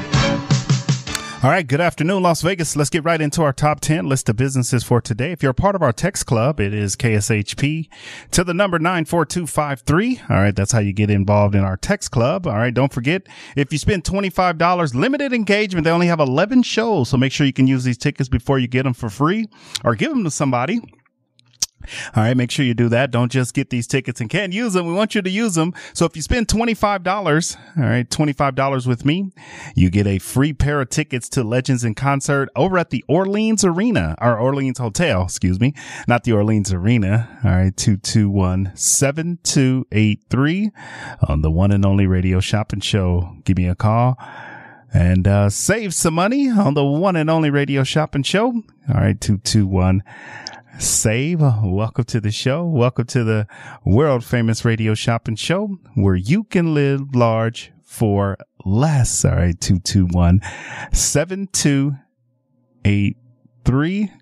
All right, good afternoon, Las Vegas. Let's get right into our top 10 list of businesses for today. If you're a part of our text club, it is KSHP to the number 94253. All right, that's how you get involved in our text club. All right, don't forget, if you spend $25, limited engagement, they only have 11 shows. So make sure you can use these tickets before you get them for free or give them to somebody. All right, make sure you do that. Don't just get these tickets and can't use them. We want you to use them. So if you spend $25, all right, $25 with me, you get a free pair of tickets to Legends in Concert over at the Orleans Arena, or Orleans Hotel, excuse me, not the Orleans Arena. All right, 221-7283 on the one and only Radio Shopping Show. Give me a call and save some money on the one and only Radio Shopping Show. All right, 221-SAVE. Welcome to the show. Welcome to the world famous Radio Shopping Show, where you can live large for less. All right, 221-7283.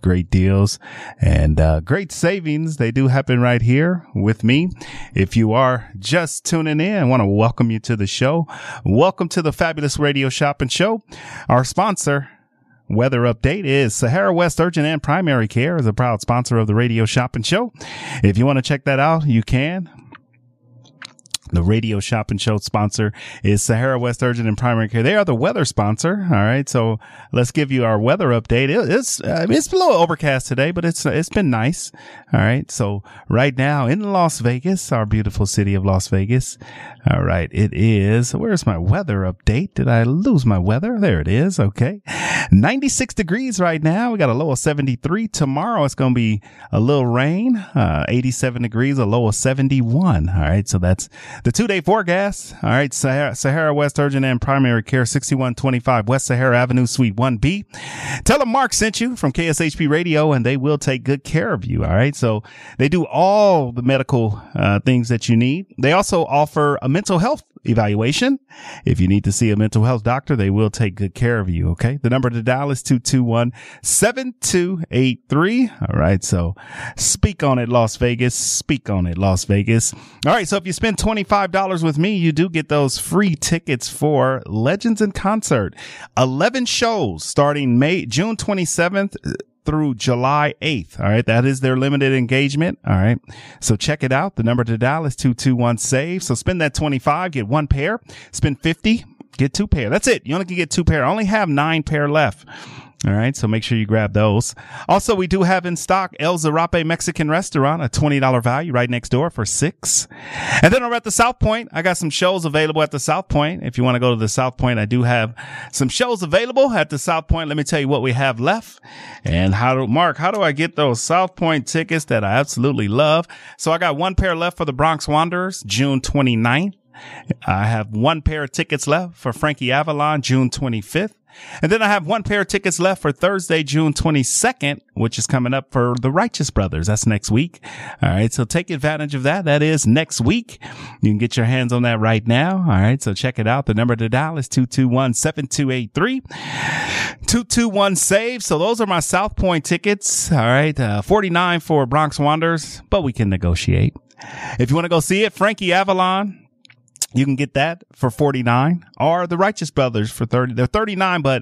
Great deals and great savings. They do happen right here with me. If you are just tuning in, I want to welcome you to the show. Welcome to the fabulous Radio Shopping Show. Our sponsor weather update is Sahara West Urgent and Primary Care is a proud sponsor of the Radio Shopping Show. If you want to check that out, you can. The Radio Shopping Show sponsor is Sahara West Urgent and Primary Care. They are the weather sponsor. All right, so let's give you our weather update. It's a little overcast today, but it's been nice. All right, so right now in Las Vegas, our beautiful city of Las Vegas. All right, it is. Where's my weather update? Did I lose my weather? There it is. Okay, 96 degrees right now. We got a low of 73. Tomorrow it's going to be a little rain. 87 degrees, a low of 71. All right, so that's the two-day forecast. All right, Sahara West Urgent and Primary Care, 6125 West Sahara Avenue, Suite 1B. Tell them Mark sent you from KSHP Radio, and they will take good care of you. All right, so they do all the medical things that you need. They also offer a mental health evaluation. If you need to see a mental health doctor, they will take good care of you. Okay, the number to dial is 221-7283. All right, so speak on it, Las Vegas. Speak on it, Las Vegas. All right, so if you spend $25 with me, you do get those free tickets for Legends in Concert. 11 shows starting June 27th through July 8th. All right, that is their limited engagement. All right, so check it out. The number to dial is 221-SAVE. So spend that 25, get one pair. Spend 50, get two pair. That's it. You only can get two pair. I only have 9 pair left. All right, so make sure you grab those. Also, we do have in stock El Zarape Mexican Restaurant, a $20 value right next door for $6. And then over at the South Point, I got some shows available at the South Point. If you want to go to the South Point, I do have some shows available at the South Point. Let me tell you what we have left and how do I get those South Point tickets that I absolutely love? So I got one pair left for the Bronx Wanderers, June 29th. I have one pair of tickets left for Frankie Avalon, June 25th. And then I have one pair of tickets left for Thursday, June 22nd, which is coming up for the Righteous Brothers. That's next week. All right, so take advantage of that. That is next week. You can get your hands on that right now. All right, so check it out. The number to dial is 221-7283. 221-SAVE. So those are my South Point tickets. All right, $49 for Bronx Wanderers, but we can negotiate. If you want to go see it, Frankie Avalon, you can get that for $49, or the Righteous Brothers for $30. They're $39, but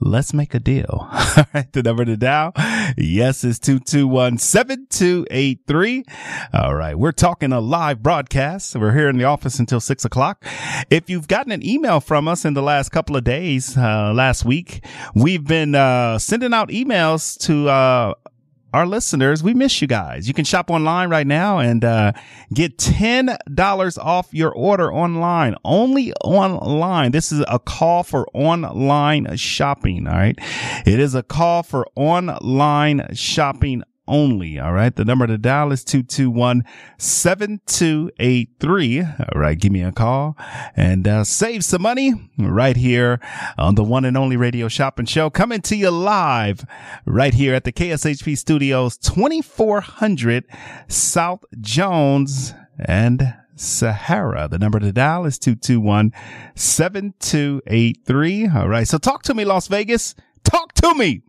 Let's make a deal. All right. The number to dial. Yes, it's 221-7283. All right. We're talking a live broadcast. We're here in the office until 6 o'clock. If you've gotten an email from us in the last couple of days, last week, we've been, sending out emails to, our listeners. We miss you guys. You can shop online right now and get $10 off your order online. Only online. This is a call for online shopping, all right? It is a call for online shopping only, all right? The number to dial is 221-7283. All right, give me a call and save some money right here on the one and only Radio Shopping Show, coming to you live right here at the KSHP Studios, 2400 South Jones and Sahara. The number to dial is 221-7283. All right, so talk to me, Las Vegas. Talk to me.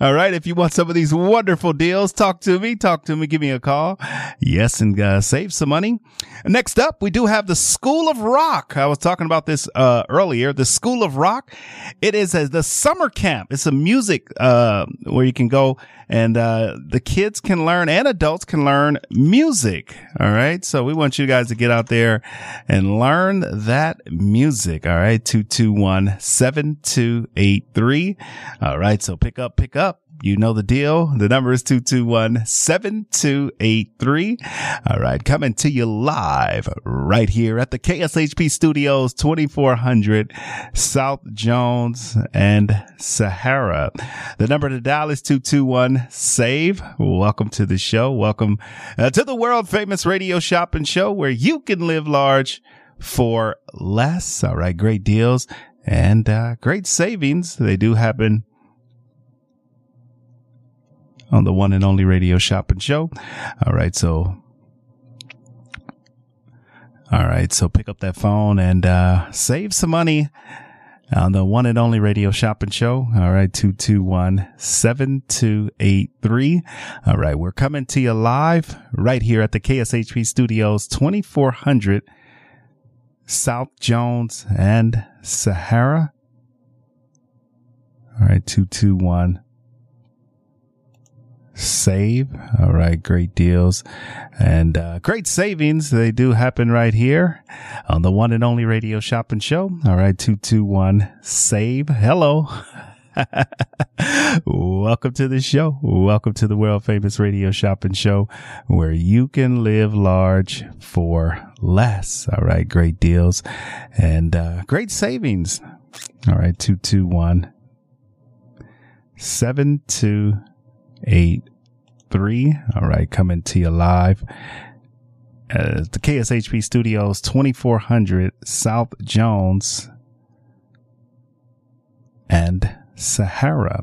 All right. If you want some of these wonderful deals, talk to me, give me a call. Yes. And save some money. Next up, we do have the School of Rock. I was talking about this earlier. The School of Rock. It is the summer camp. It's a music where you can go and the kids can learn and adults can learn music. All right. So we want you guys to get out there and learn that music. All right. 221-7283. All right. So pick up. You know the deal. The number is 221-7283. All right. Coming to you live right here at the KSHP Studios, 2400 South Jones and Sahara. The number to dial is 221-SAVE. Welcome to the show. Welcome to the world famous Radio Shopping Show, where you can live large for less. All right. Great deals and great savings. They do happen on the one and only Radio Shopping Show. All right, so pick up that phone and save some money on the one and only Radio Shopping Show. All right, 221-7283. All right, we're coming to you live right here at the KSHP Studios, 2400 South Jones and Sahara. All right, 221-7283. Save. All right. Great deals and great savings. They do happen right here on the one and only Radio Shopping Show. All right. 221-SAVE. Hello. Welcome to the show. Welcome to the world famous Radio Shopping Show, where you can live large for less. All right. Great deals and great savings. All right. 221-7283. All right. Coming to you live at the KSHP Studios, 2400 South Jones and Sahara.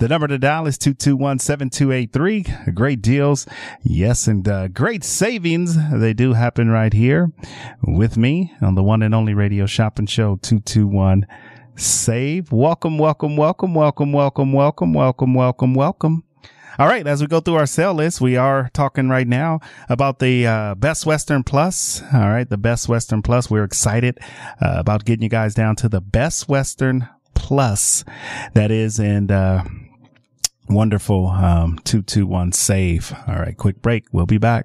The number to dial is 221-7283. Great deals. Yes. And great savings. They do happen right here with me on the one and only Radio Shopping Show, 221-SAVE. Welcome, welcome, welcome, welcome, welcome, welcome, welcome, welcome, welcome. All right. As we go through our sale list, we are talking right now about the Best Western Plus. All right. The Best Western Plus. We're excited about getting you guys down to the Best Western Plus. That is in wonderful 221-SAVE. All right. Quick break. We'll be back.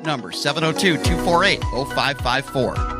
number, 702-248-0554.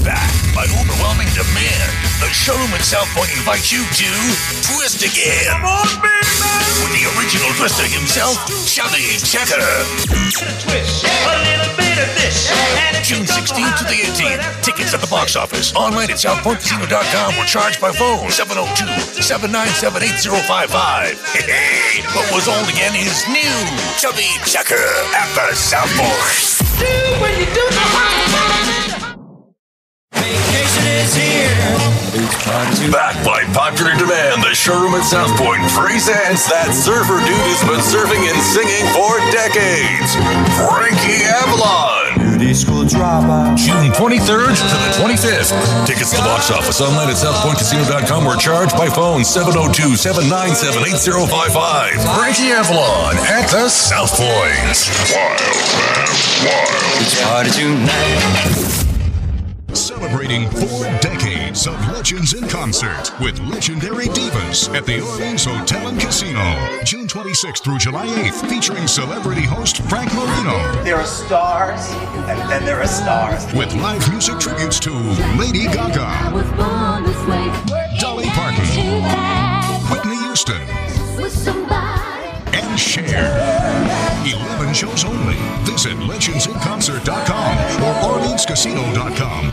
Back by overwhelming demand, the showroom at South Point invites you to twist again. Come on, big man! With the original twister himself, Chubby Checker. Twist, a little bit of this. June 16th to the 18th. Tickets at the box office. Online at southpointcasino.com or charged by phone 702-797-8055. Hey, what was old again is new. Chubby Checker at the South Point. Do when you do the vacation is here. Back by popular demand, the showroom at South Point presents that surfer dude who's been surfing and singing for decades, Frankie Avalon. June 23rd to the 25th. Tickets to the box office online at southpointcasino.com or charged by phone 702-797-8055. Frankie Avalon at the South Point. Wild, man, wild. It's party tonight. Celebrating 4 decades of Legends in Concert with legendary divas at the Orleans Hotel and Casino. June 26th through July 8th, featuring celebrity host Frank Marino. There are stars, and then there are stars. With live music tributes to Lady Gaga, I was born this way. Dolly Parton, Whitney Houston, and Cher. 11 shows only. Visit legendsinconcert.com or orleanscasino.com.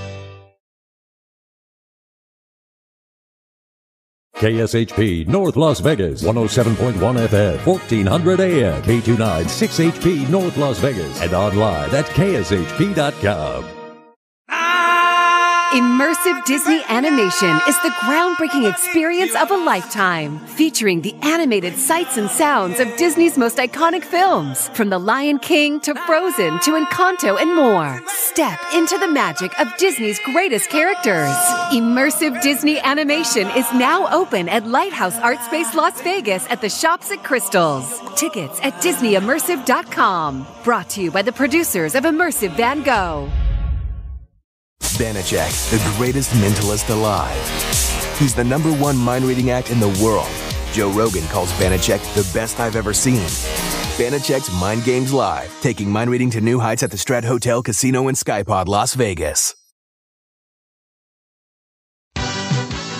KSHP North Las Vegas, 107.1 FM, 1400 AM, K29 6HP North Las Vegas, and online at kshp.com. Immersive Disney Animation is the groundbreaking experience of a lifetime, featuring the animated sights and sounds of Disney's most iconic films, from The Lion King to Frozen to Encanto and more. Step into the magic of Disney's greatest characters. Immersive Disney Animation is now open at Lighthouse Art Space Las Vegas at the Shops at Crystals. Tickets at DisneyImmersive.com. Brought to you by the producers of Immersive Van Gogh. Banachek, the greatest mentalist alive. He's the #1 mind reading act in the world. Joe Rogan calls Banachek the best I've ever seen. Banachek's Mind Games Live, taking mind reading to new heights at the Strat Hotel, Casino, and Skypod, Las Vegas.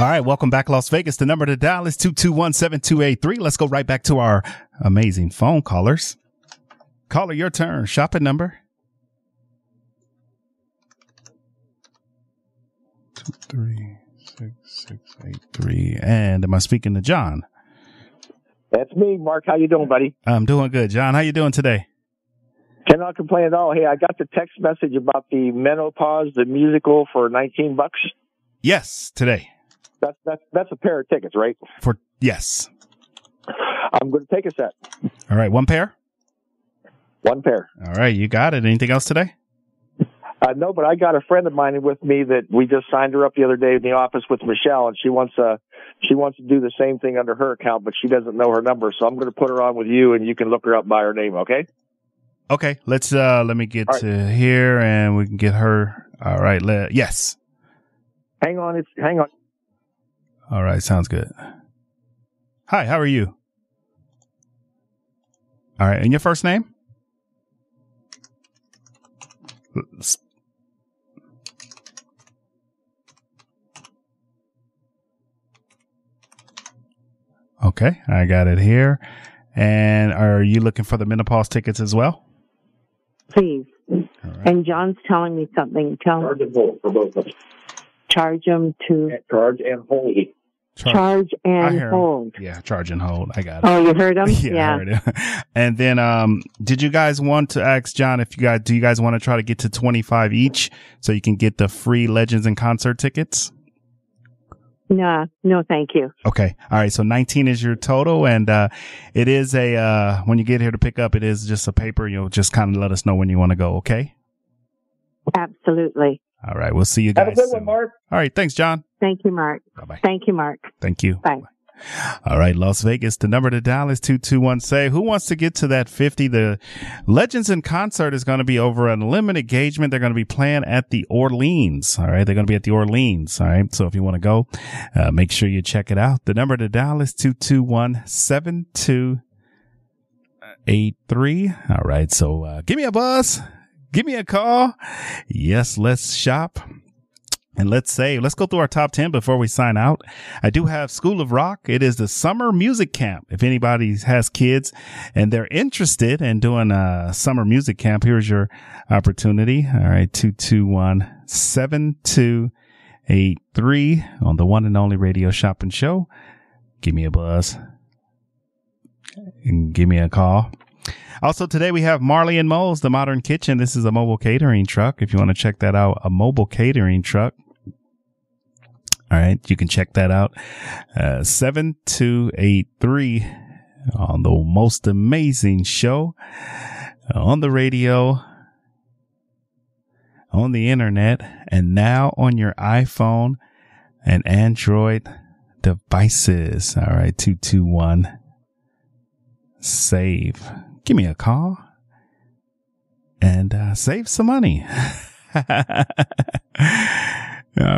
All right, welcome back, Las Vegas. The number to dial is 221-7283. Let's go right back to our amazing phone callers. Caller, your turn. Shopping number. 236-683. And am I speaking to John? That's me, Mark. How you doing, buddy? I'm doing good. John, how you doing today? Cannot complain at all. Hey, I got the text message about the Menopause, the musical for $19. Yes, today. That's a pair of tickets, right? For yes. I'm going to take a set. All right. One pair? One pair. All right. You got it. Anything else today? No, but I got a friend of mine with me that we just signed her up the other day in the office with Michelle, and she wants to do the same thing under her account, but she doesn't know her number. So I'm going to put her on with you, and you can look her up by her name. Okay. Okay. Let's let me get to here, and we can get her. All right. Yes. Hang on. All right. Sounds good. Hi, how are you? All right. And your first name? Okay. I got it here. And are you looking for the menopause tickets as well? Please. Right. And John's telling me something. Charge and hold for both of us. Charge them to... Charge and hold. Charge and hold. Yeah, charge and hold. I got it. Oh, you heard him? Yeah. I heard it. And then, did you guys want to ask John if you guys, do you guys want to try to get to 25 each so you can get the free Legends in Concert tickets? No, thank you. Okay. All right. So 19 is your total. And, it is a, when you get here to pick up, it is just a paper. You'll just kind of let us know when you want to go. Okay. Absolutely. All right. We'll see you guys. Have a good one, Mark. All right. Thanks, John. Thank you, Mark. Bye-bye. Thank you, Mark. Thank you. Bye. All right. Las Vegas. The number to dial is 221. Say, who wants to get to that 50? The Legends in Concert is going to be over a limited engagement. They're going to be playing at the Orleans. All right. They're going to be at the Orleans. All right. So if you want to go, make sure you check it out. The number to dial is 221-7283. All right. So, give me a buzz. Give me a call. Yes, let's shop and let's save. Let's go through our top 10 before we sign out. I do have School of Rock. It is the summer music camp. If anybody has kids and they're interested in doing a summer music camp, here's your opportunity. All right. 221-7283 on the one and only Radio Shopping Show. Give me a buzz and give me a call. Also today we have Marley and Moe's, the Modern Kitchen. This is a mobile catering truck. If you want to check that out, a mobile catering truck. All right. You can check that out. 7283 on the most amazing show on the radio, on the internet, and now on your iPhone and Android devices. All right. 221. Save. Give me a call and save some money. All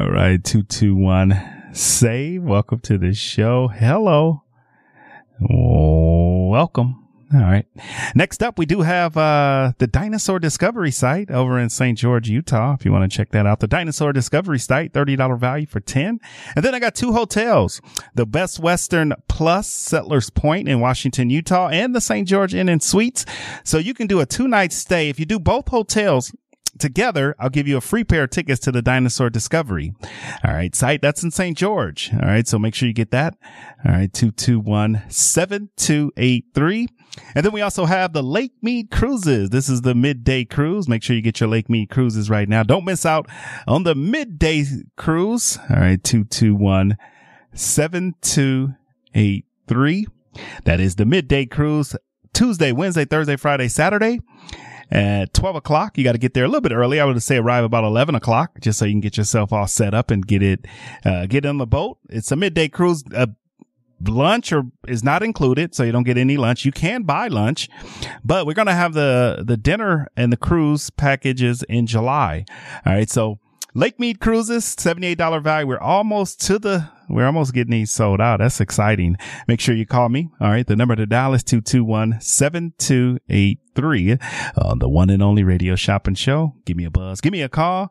right. 221-SAVE. Welcome to the show. Hello. Welcome. All right. Next up, we do have the Dinosaur Discovery site over in St. George, Utah. If you want to check that out, the Dinosaur Discovery site, $30 value for 10. And then I got two hotels, the Best Western Plus Settlers Point in Washington, Utah, and the St. George Inn and Suites. So you can do a 2-night stay. If you do both hotels together, I'll give you a free pair of tickets to the Dinosaur Discovery. All right. Site that's in St. George. All right. So make sure you get that. All right. 221-7283. And then we also have the Lake Mead Cruises. This is the midday cruise. Make sure you get your Lake Mead Cruises right now. Don't miss out on the midday cruise. All right. 221-7283. That is the midday cruise. Tuesday, Wednesday, Thursday, Friday, Saturday. At 12 o'clock, you got to get there a little bit early. I would say arrive about 11 o'clock just so you can get yourself all set up and get on the boat. It's a midday cruise. Lunch is not included, so you don't get any lunch. You can buy lunch, but we're going to have the dinner and the cruise packages in July. All right. So Lake Mead Cruises, $78 value. We're almost getting these sold out. That's exciting. Make sure you call me. All right. The number to dial is 221-7283 on the one and only Radio Shopping Show. Give me a buzz. Give me a call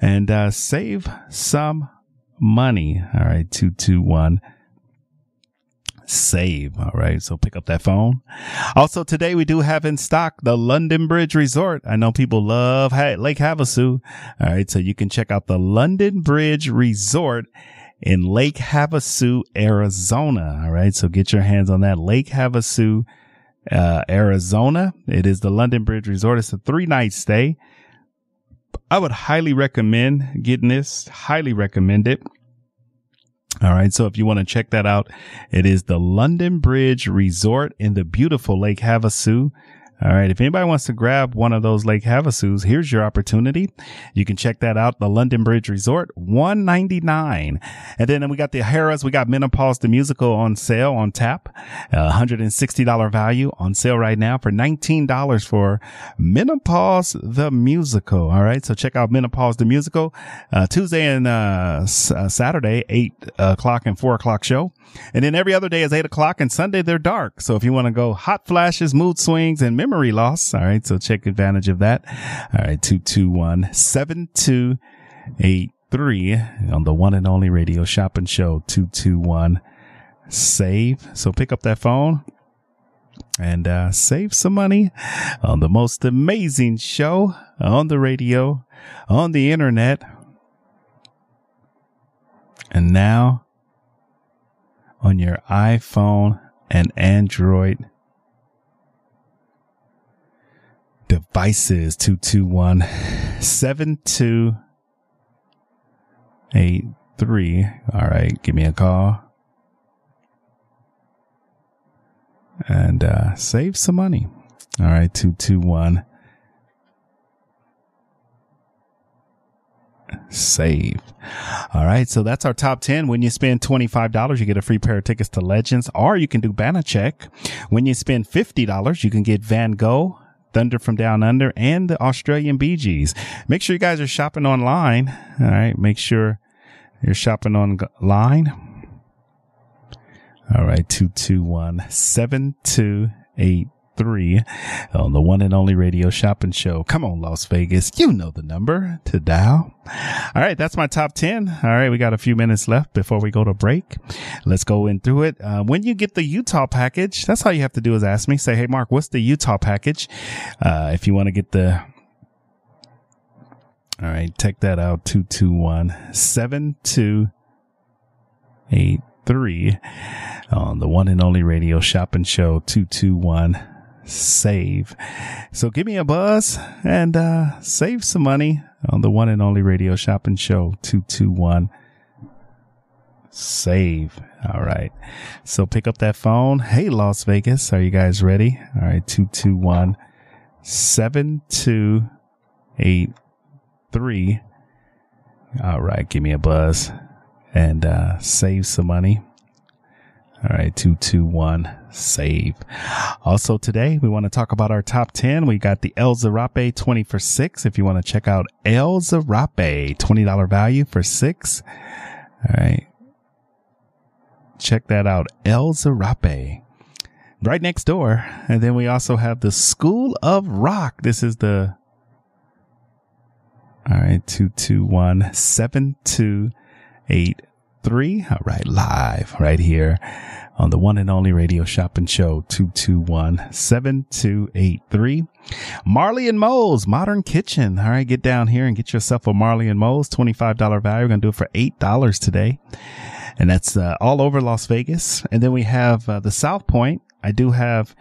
and save some money. All right. 221 save. All right. So pick up that phone. Also today we do have in stock the London Bridge Resort. I know people love Lake Havasu. All right. So you can check out the London Bridge Resort in Lake Havasu, Arizona. All right. So get your hands on that. Lake Havasu, Arizona. It is the London Bridge Resort. It's a 3-night stay. I would highly recommend getting this. Highly recommend it. All right. So if you want to check that out, it is the London Bridge Resort in the beautiful Lake Havasu. All right. If anybody wants to grab one of those Lake Havasus, here's your opportunity. You can check that out. The London Bridge Resort, $199. And then we got the Harrah's. We got Menopause the Musical on sale on tap, $160 value on sale right now for $19 for Menopause the Musical. All right. So check out Menopause the Musical, Tuesday and Saturday, 8 o'clock and 4 o'clock show. And then every other day is 8 o'clock, and Sunday they're dark. So if you want to go hot flashes, mood swings, and memory loss, all right, so take advantage of that. All right, 221-7283 on the one and only Radio Shopping Show, 221-SAVE. So pick up that phone and save some money on the most amazing show on the radio, on the internet. And now on your iPhone and Android devices, 221-7283. All right, give me a call and save some money. All right, 221-SAVE. All right. So that's our top 10. When you spend $25, you get a free pair of tickets to Legends, or you can do Banachek. When you spend $50, you can get Van Gogh, Thunder from Down Under, and the Australian Bee Gees. Make sure you guys are shopping online. All right. Make sure you're shopping online. All right. 221-7283 on the one and only Radio Shopping Show. Come on, Las Vegas. You know the number to dial. All right. That's my top 10. All right. We got a few minutes left before we go to break. Let's go in through it. When you get the Utah package, that's all you have to do is ask me. Say, hey, Mark, what's the Utah package? If you want to get the. All right. Check that out. 221-7283 on the one and only Radio Shopping Show, 221-SAVE. So give me a buzz and save some money on the one and only Radio Shopping Show, 221-SAVE. All right. So pick up that phone. Hey, Las Vegas, are you guys ready? All right. 221-7283. All right. Give me a buzz and save some money. All right, 221-SAVE. Also today, we want to talk about our top 10. We got the El Zarape 20 for 6. If you want to check out El Zarape, $20 value for 6. All right. Check that out, El Zarape. Right next door. And then we also have the School of Rock. This is the, all right, 221-7283. All right, live right here on the one and only Radio Shopping Show, 221-7283. Marley and Moe's Modern Kitchen. All right, get down here and get yourself a Marley and Moe's, $25 value. We're going to do it for $8 today. And that's all over Las Vegas. And then we have the South Point. I do have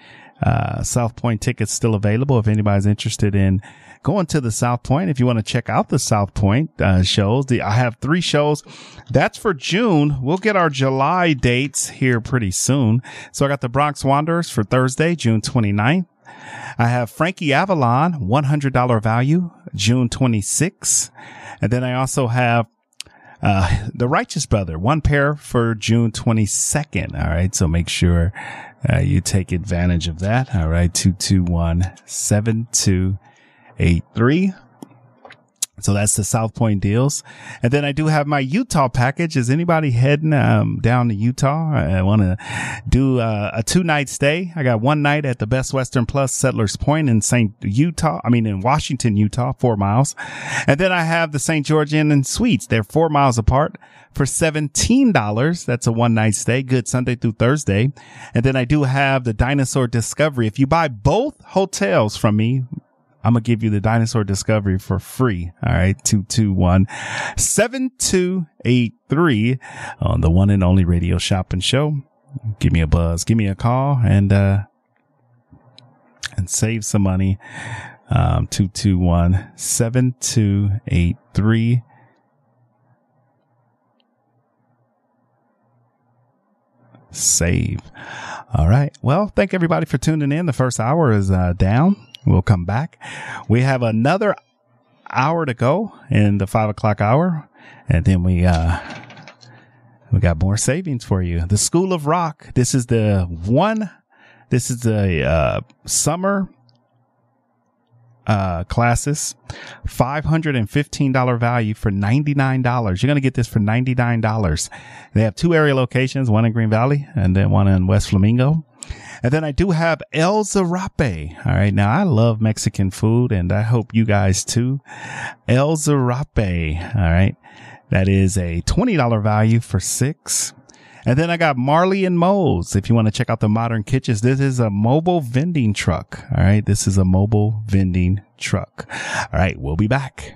South Point tickets still available if anybody's interested in going to the South Point. If you want to check out the South Point shows, I have 3 shows. That's for June. We'll get our July dates here pretty soon. So I got the Bronx Wanderers for Thursday, June 29th. I have Frankie Avalon, $100 value, June 26th. And then I also have the Righteous Brother, 1 pair for June 22nd. All right. So make sure you take advantage of that. All right. 221-7283. So that's the South Point deals. And then I do have my Utah package. Is anybody heading down to Utah? I want to do a 2-night stay. I got 1 night at the Best Western Plus Settlers Point in Washington, Utah, 4 miles. And then I have the St. George Inn and Suites. They're 4 miles apart for $17. That's a 1-night stay. Good Sunday through Thursday. And then I do have the Dinosaur Discovery. If you buy both hotels from me, I'm going to give you the Dinosaur Discovery for free. All right. 221-7283 on the one and only radio shop and show. Give me a buzz. Give me a call and save some money. 221-7283. Save. All right. Well, thank everybody for tuning in. The first hour is down. We'll come back. We have another hour to go in the 5 o'clock hour. And then we got more savings for you. The School of Rock. This is the summer classes, $515 value for $99. You're going to get this for $99. They have 2 area locations, one in Green Valley and then one in West Flamingo. And then I do have El Zarape. All right. Now, I love Mexican food, and I hope you guys too. El Zarape. All right. That is a $20 value for 6. And then I got Marley and Moe's. If you want to check out the modern kitchens, this is a mobile vending truck. All right. This is a mobile vending truck. All right. We'll be back.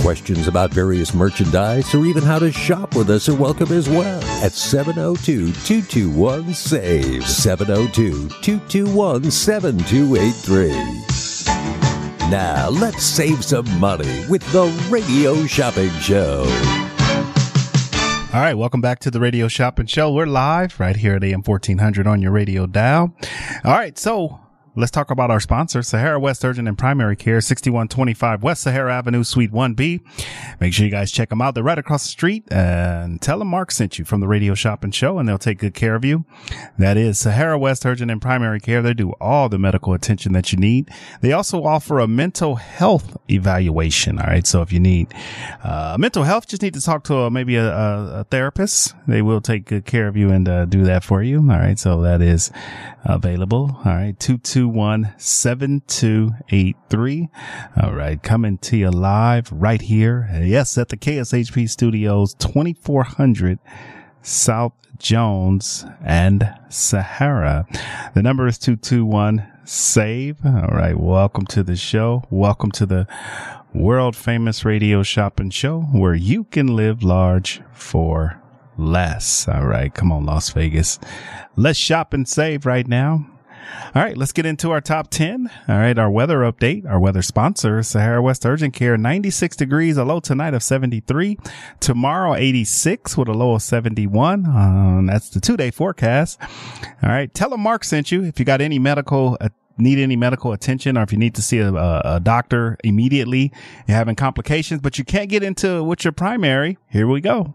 Questions about various merchandise or even how to shop with us are welcome as well at 702-221-SAVE, 702-221-7283. Now, let's save some money with the Radio Shopping Show. All right. Welcome back to the Radio Shopping Show. We're live right here at AM 1400 on your radio dial. All right. So let's talk about our sponsor, Sahara West Urgent and Primary Care, 6125 West Sahara Avenue, Suite 1B. Make sure you guys check them out. They're right across the street. And tell them Mark sent you from the Radio Shopping Show, and they'll take good care of you. That is Sahara West Urgent and Primary Care. They do all the medical attention that you need. They also offer a mental health evaluation. All right. So if you need mental health, just need to talk to maybe a therapist. They will take good care of you and do that for you. All right. So that is available. All right. 221-7283. All right. Coming to you live right here. Yes. At the KSHP studios, 2400 South Jones and Sahara. The number is 221-SAVE. All right. Welcome to the show. Welcome to the world famous Radio Shopping Show, where you can live large for less. All right. Come on, Las Vegas. Let's shop and save right now. All right, let's get into our top 10. All right, our weather update, our weather sponsor, Sahara West Urgent Care, 96 degrees, a low tonight of 73. Tomorrow, 86 with a low of 71. That's the 2-day forecast. All right, tell them Mark sent you. If you got any medical need any medical attention, or if you need to see a doctor immediately, you're having complications, but you can't get into what's your primary, here we go.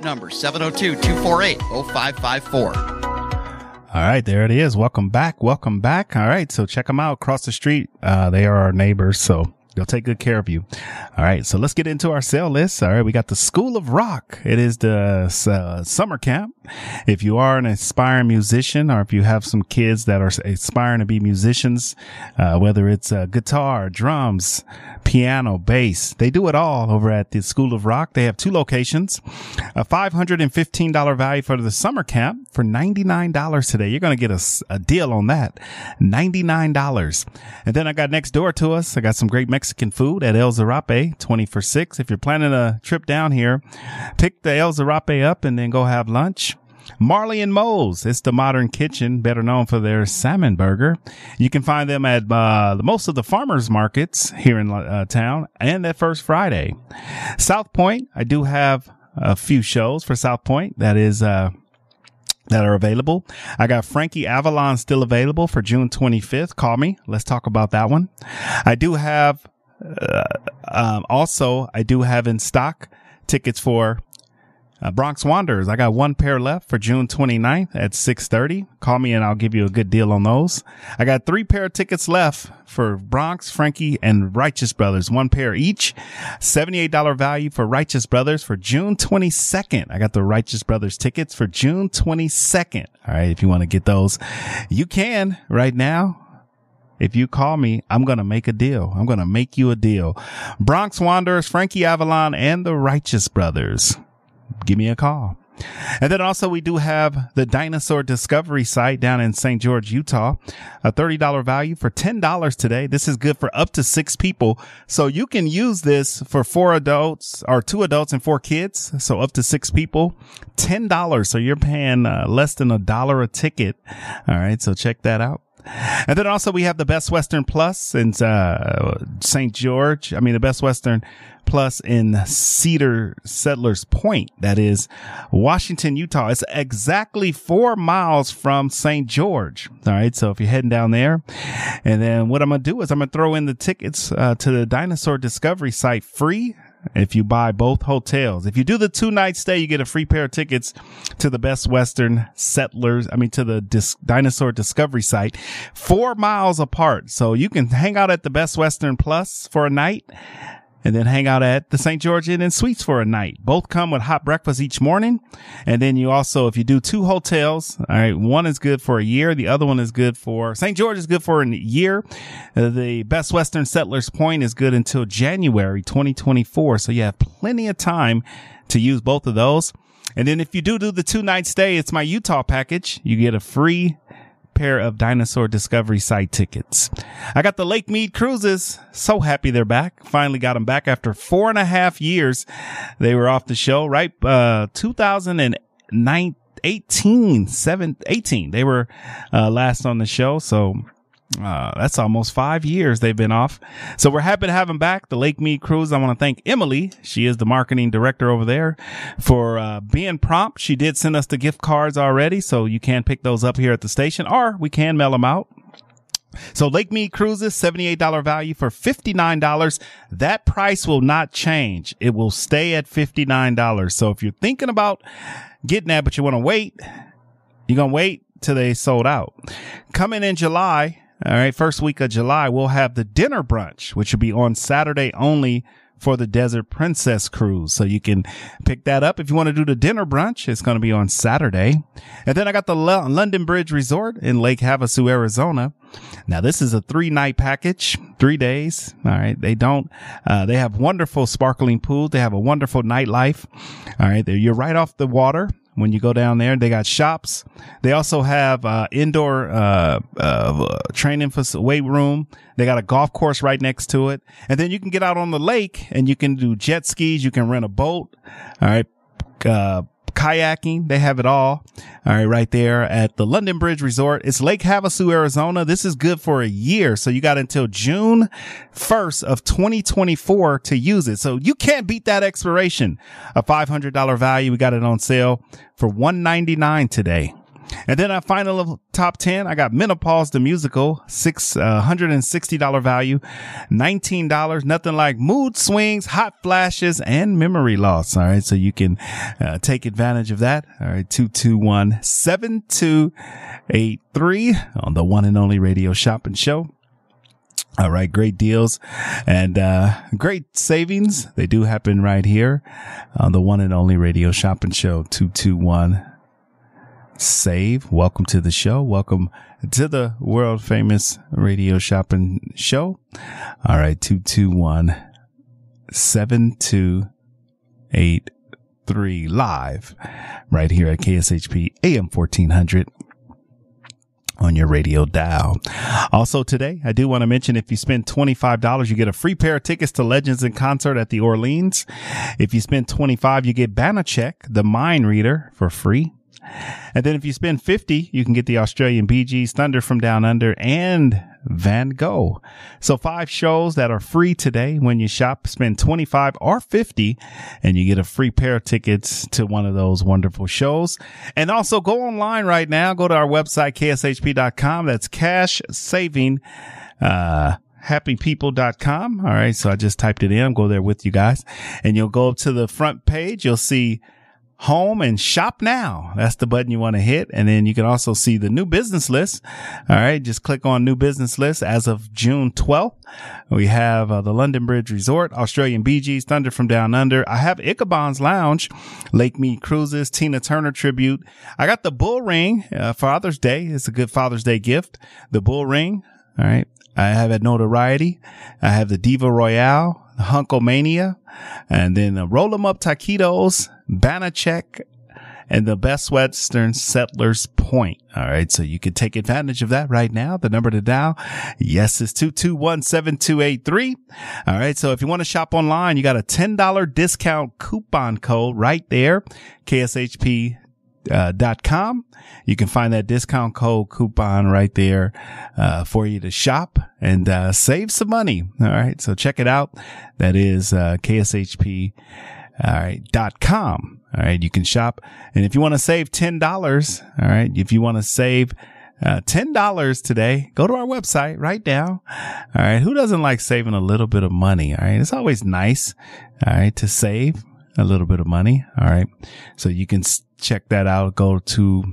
number, 702-248-0554. All right, there it is. Welcome back. All right, so check them out across the street. They are our neighbors, so they'll take good care of you. All right, so let's get into our sale list. All right, we got the School of Rock. It is the summer camp. If you are an aspiring musician, or if you have some kids that are aspiring to be musicians, whether it's guitar, drums, piano, bass, they do it all over at the School of Rock. They have two locations, a $515 value for the summer camp for $99 today. You're going to get a deal on that, $99. And then I got next door to us, I got some great Mexican food at El Zarape, 20 for $6. If you're planning a trip down here, pick the El Zarape up and then go have lunch. Marley and Moe's. It's the modern kitchen, better known for their salmon burger. You can find them at most of the farmers markets here in town and at First Friday. South Point. I do have a few shows for South Point that are available. I got Frankie Avalon still available for June 25th. Call me. Let's talk about that one. I do have also in stock tickets for Bronx Wanderers. I got one pair left for June 29th at 6:30. Call me and I'll give you a good deal on those. I got 3 pair of tickets left for Bronx, Frankie, and Righteous Brothers. One pair each. $78 value for Righteous Brothers for June 22nd. I got the Righteous Brothers tickets for June 22nd. All right, if you want to get those, you can right now. If you call me, I'm going to make a deal. I'm going to make you a deal. Bronx Wanderers, Frankie Avalon, and the Righteous Brothers. Give me a call. And then also we do have the Dinosaur Discovery site down in St. George, Utah, a $30 value for $10 today. This is good for up to 6 people. So you can use this for 4 adults or 2 adults and 4 kids. So up to 6 people, $10. So you're paying less than $1 a ticket. All right. So check that out. And then also we have the Best Western Plus in the Best Western Plus in Cedar Settlers Point. That is Washington, Utah. It's exactly 4 miles from St. George. All right. So if you're heading down there, and then what I'm going to do is I'm going to throw in the tickets to the Dinosaur Discovery site free. If you buy both hotels, if you do the 2-night stay, you get a free pair of tickets to the Best Western Dinosaur Discovery site, 4 miles apart. So you can hang out at the Best Western Plus for a night and then hang out at the St. George Inn and Suites for a night. Both come with hot breakfast each morning. And then you also, if you do 2 hotels, all right, one is good for a year. The other one is good for, St. George is good for a year. The Best Western Settlers Point is good until January 2024. So you have plenty of time to use both of those. And then if you do the 2-night stay, it's my Utah package. You get a free pair of Dinosaur Discovery site tickets. I got the Lake Mead Cruises. So happy they're back. Finally got them back after 4.5 years. They were off the show, right? 2018. They were last on the show. So that's almost 5 years they've been off. So we're happy to have them back. The Lake Mead Cruise. I want to thank Emily. She is the marketing director over there for being prompt. She did send us the gift cards already, so you can pick those up here at the station, or we can mail them out. So Lake Mead Cruises, $78 value for $59. That price will not change. It will stay at $59. So if you're thinking about getting that, but you want to wait, you're going to wait till they sold out. Coming in July. All right. First week of July, we'll have the dinner brunch, which will be on Saturday only for the Desert Princess Cruise. So you can pick that up. If you want to do the dinner brunch, it's going to be on Saturday. And then I got the London Bridge Resort in Lake Havasu, Arizona. Now, this is a 3-night package, 3 days. All right. They have wonderful sparkling pools. They have a wonderful nightlife. All right. You're right off the water. When you go down there, they got shops. They also have indoor training for weight room. They got a golf course right next to it. And then you can get out on the lake and you can do jet skis. You can rent a boat. All right. Kayaking. They have it all. All right. Right there at the London Bridge Resort. It's Lake Havasu, Arizona. This is good for a year. So you got until June 1st of 2024 to use it. So you can't beat that expiration. A $500 value. We got it on sale for $199 today. And then our final top 10, I got Menopause the Musical, $160 value, $19. Nothing like mood swings, hot flashes, and memory loss. All right. So you can take advantage of that. All right. 221-7283 on the one and only Radio Shopping Show. All right. Great deals and great savings. They do happen right here on the one and only Radio Shopping Show. 221-SAVE. Welcome to the show. Welcome to the world famous Radio Shopping Show. All right. 221-7283 live right here at KSHP AM 1400. On your radio dial. Also today, I do want to mention if you spend $25, you get a free pair of tickets to Legends in Concert at the Orleans. If you spend $25, you get Banachek, the mind reader, for free. And then if you spend $50, you can get the Australian Bee Gees, Thunder from Down Under, and Van Gogh. So 5 shows that are free today when you shop. Spend $25 or $50 and you get a free pair of tickets to one of those wonderful shows. And also go online right now. Go to our website, kshp.com. That's cash saving, happypeople.com. All right. So I just typed it in. I'll go there with you guys and you'll go to the front page. You'll see Home and Shop Now. That's the button you want to hit. And then you can also see the new business list. All right. Just click on new business list. As of June 12th, we have the London Bridge Resort, Australian Bee Gees, Thunder from Down Under. I have Ichabod's Lounge, Lake Mead Cruises, Tina Turner Tribute. I got the Bull Ring, Father's Day. It's a good Father's Day gift. The Bull Ring. All right. I have At Notoriety. I have the Diva Royale, Hunkomania, and then Roll 'em Up Taquitos, Banachek, and the Best Western Settlers Point. All right. So you can take advantage of that right now. The number to dial, yes, is 221-7283. All right. So if you want to shop online, you got a $10 discount coupon code right there, KSHP.com. You can find that discount code coupon right there, for you to shop and, save some money. All right. So check it out. That is, KSHP. All right. .com. All right. You can shop. And if you want to save $10, all right. If you want to save, $10 today, go to our website right now. All right. Who doesn't like saving a little bit of money? All right. It's always nice. All right. To save a little bit of money. All right. So you can check that out. Go to,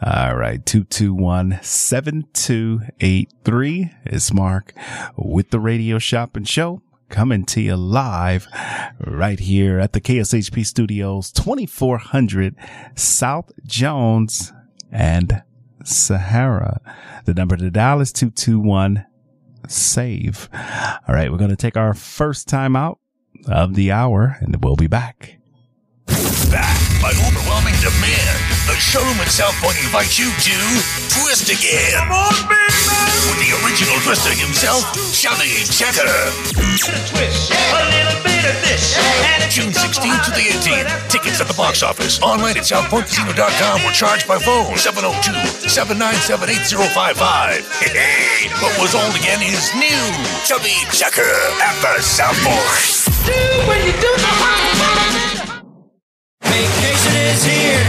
all right, 221-7283. It's Mark with the Radio Shopping Show, coming to you live right here at the KSHP Studios, 2400 South Jones and Sahara. The number to dial is 221-SAVE. All right, we're going to take our first time out of the hour and we'll be back. Back by overwhelming demand, the showroom at South Point invites you to twist again. Come on, big man! With the original twister himself, Chubby Checker. A twist, a little bit of this. June 16th to the 18th. Tickets at the box office. Online at southpointcasino.com or charged by phone 702-797-8055. Hey, what was old again is new. Chubby Checker at the South Point. Do when you do the vacation is here.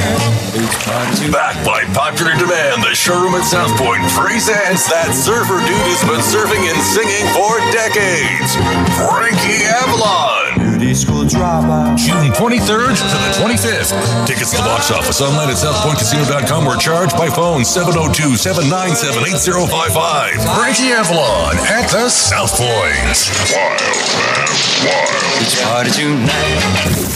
Back by popular demand, the showroom at South Point presents that surfer dude who's been surfing and singing for decades, Frankie Avalon. June 23rd to the 25th. Tickets to the box office online at southpointcasino.com or charged by phone 702-797-8055. Frankie Avalon at the South Point. Wild, man, wild. It's party tonight.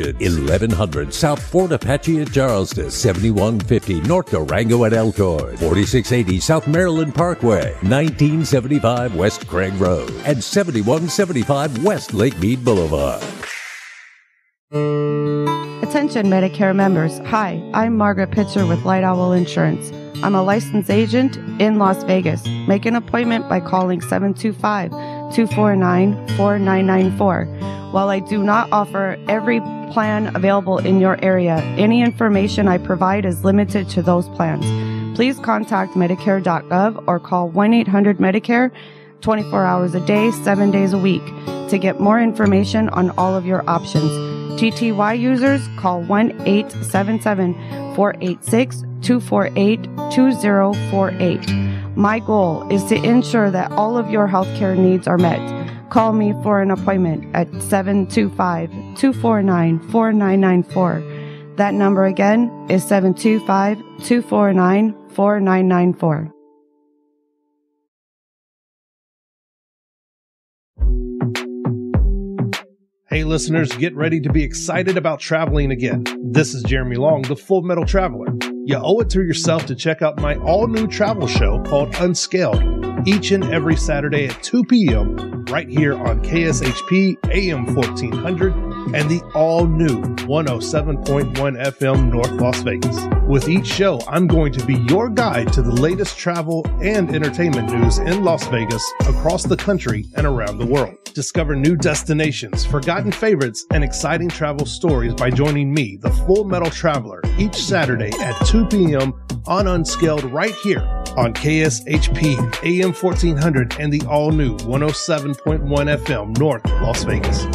1100 South Fort Apache at Charleston, 7150 North Durango at Elkhorn, 4680 South Maryland Parkway, 1975 West Craig Road, and 7175 West Lake Mead Boulevard. Attention Medicare members, hi, I'm Margaret Pitcher with Light Owl Insurance. I'm a licensed agent in Las Vegas. Make an appointment by calling 725-249-4994. While I do not offer every plan available in your area, any information I provide is limited to those plans. Please contact Medicare.gov or call 1-800-MEDICARE 24 hours a day, 7 days a week to get more information on all of your options. GTY users, call 1-877-486-248-2048. My goal is to ensure that all of your healthcare needs are met. Call me for an appointment at 725-249-4994. That number again is 725-249-4994. Hey listeners, get ready to be excited about traveling again. This is Jeremy Long, the Full Metal Traveler. You owe it to yourself to check out my all-new travel show called Unscaled, each and every Saturday at 2 p.m. right here on KSHP AM 1400 and the all-new 107.1 FM North Las Vegas. With each show, I'm going to be your guide to the latest travel and entertainment news in Las Vegas, across the country, and around the world. Discover new destinations, forgotten favorites, and exciting travel stories by joining me, the Full Metal Traveler, each Saturday at 2 p.m. on Unscaled right here on KSHP AM 1400 and the all-new 107.1 FM North Las Vegas.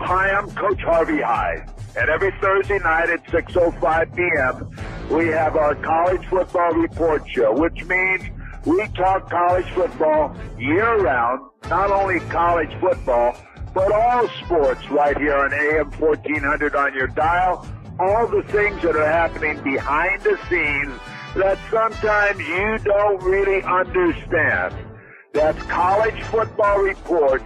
Hi, I'm Coach Harvey Hyde, and every Thursday night at 6:05 p.m., we have our College Football Report Show, which means we talk college football year-round, not only college football, but all sports right here on AM 1400 on your dial, all the things that are happening behind the scenes that sometimes you don't really understand. That's College Football Report,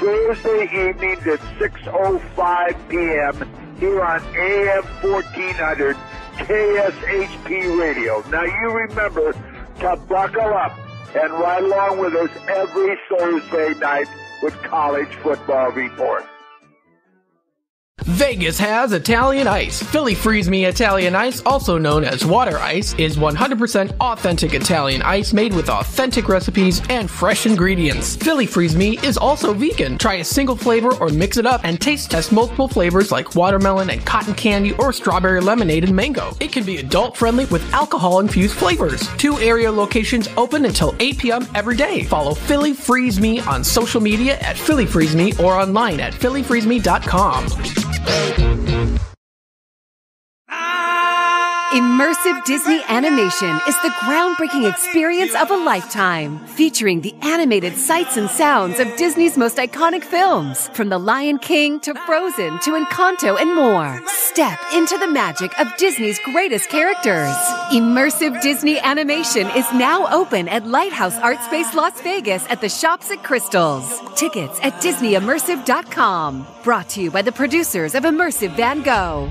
Thursday evenings at 6:05 p.m. here on AM 1400 KSHP Radio. Now you remember to buckle up and ride along with us every Thursday night with College Football Report. Vegas has Italian ice. Philly Freeze Me Italian ice, also known as water ice, is 100% authentic Italian ice made with authentic recipes and fresh ingredients. Philly Freeze Me is also vegan. Try a single flavor or mix it up and taste test multiple flavors like watermelon and cotton candy or strawberry lemonade and mango. It can be adult friendly with alcohol infused flavors. 2 area locations open until 8 p.m. every day. Follow Philly Freeze Me on social media at Philly Freeze Me or online at phillyfreeseme.com. Immersive Disney Animation is the groundbreaking experience of a lifetime, featuring the animated sights and sounds of Disney's most iconic films, from The Lion King to Frozen to Encanto and more. Step into the magic of Disney's greatest characters. Immersive Disney Animation is now open at Lighthouse Art Space Las Vegas at the Shops at Crystals. Tickets at DisneyImmersive.com. Brought to you by the producers of Immersive Van Gogh.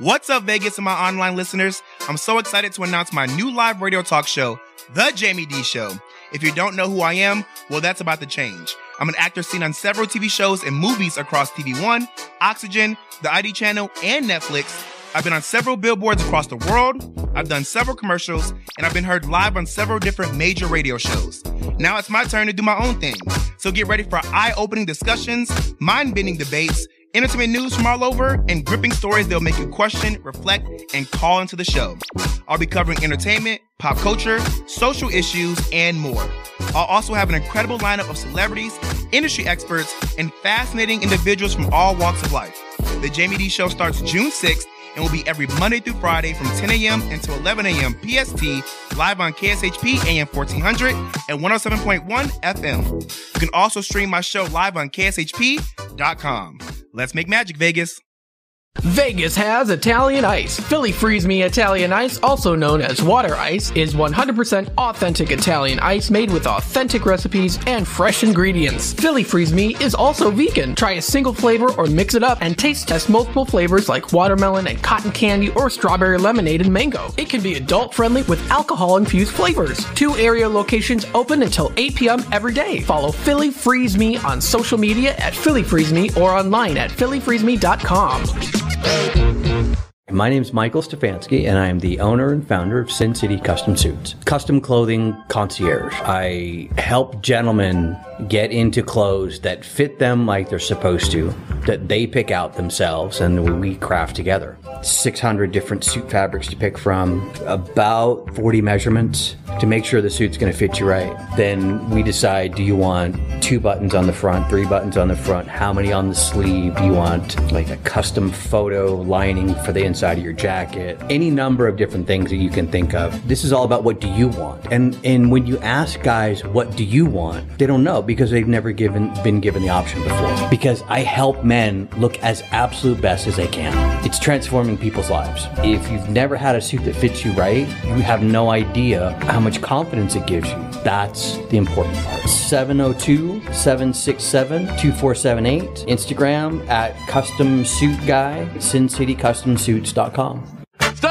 What's up, Vegas and my online listeners? I'm so excited to announce my new live radio talk show, The Jamie D Show. If you don't know who I am, well, that's about to change. I'm an actor seen on several TV shows and movies across TV One, Oxygen, the ID Channel, and Netflix. I've been on several billboards across the world, I've done several commercials, and I've been heard live on several different major radio shows. Now it's my turn to do my own thing. So get ready for eye-opening discussions, mind-bending debates, entertainment news from all over, and gripping stories that'll make you question, reflect, and call into the show. I'll be covering entertainment, pop culture, social issues, and more. I'll also have an incredible lineup of celebrities, industry experts, and fascinating individuals from all walks of life. The Jamie D Show starts June 6th and will be every Monday through Friday from 10 a.m. until 11 a.m. PST, live on KSHP AM 1400 and 107.1 FM. You can also stream my show live on KSHP.com. Let's make magic, Vegas. Vegas has Italian ice. Philly Freeze Me Italian ice, also known as water ice, is 100% authentic Italian ice made with authentic recipes and fresh ingredients. Philly Freeze Me is also vegan. Try a single flavor or mix it up and taste test multiple flavors like watermelon and cotton candy or strawberry lemonade and mango. It can be adult friendly with alcohol infused flavors. 2 area locations open until 8 p.m. every day. Follow Philly Freeze Me on social media at Philly Freeze Me or online at phillyfreeseme.com. My name's Michael Stefanski, and I am the owner and founder of Sin City Custom Suits, custom clothing concierge. I help gentlemen get into clothes that fit them like they're supposed to, that they pick out themselves, and we craft together. 600 different suit fabrics to pick from, about 40 measurements to make sure the suit's going to fit you right. Then we decide, do you want 2 buttons on the front, 3 buttons on the front, how many on the sleeve? Do you want like a custom photo lining for the inside of your jacket? Any number of different things that you can think of. This is all about what do you want. And when you ask guys, what do you want? They don't know because they've never been given the option before. Because I help men look as absolute best as they can. It's transforming people's lives. If you've never had a suit that fits you right, you have no idea how much confidence it gives you. That's the important part. 702-767-2478. Instagram at Custom Suit Guy, SinCityCustomSuits.com.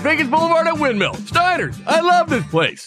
Vegas Boulevard at Windmill. Steiner's, I love this place.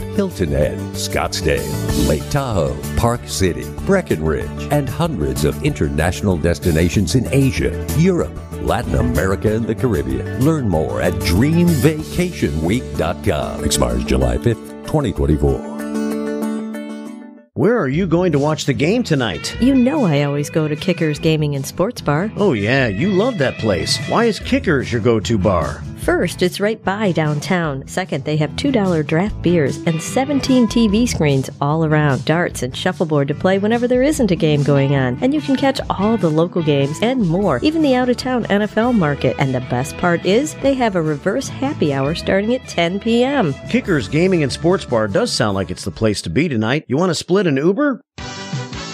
Hilton Head, Scottsdale, Lake Tahoe, Park City, Breckenridge, and hundreds of international destinations in Asia, Europe, Latin America, and the Caribbean. Learn more at dreamvacationweek.com. Expires July 5th, 2024. Where are you going to watch the game tonight? You know I always go to Kickers Gaming and Sports Bar. Oh yeah, you love that place. Why is Kickers your go-to bar? First, it's right by downtown. Second, they have $2 draft beers and 17 TV screens all around. Darts and shuffleboard to play whenever there isn't a game going on. And you can catch all the local games and more, even the out-of-town NFL market. And the best part is, they have a reverse happy hour starting at 10 p.m. Kickers Gaming and Sports Bar does sound like it's the place to be tonight. You want to split an Uber?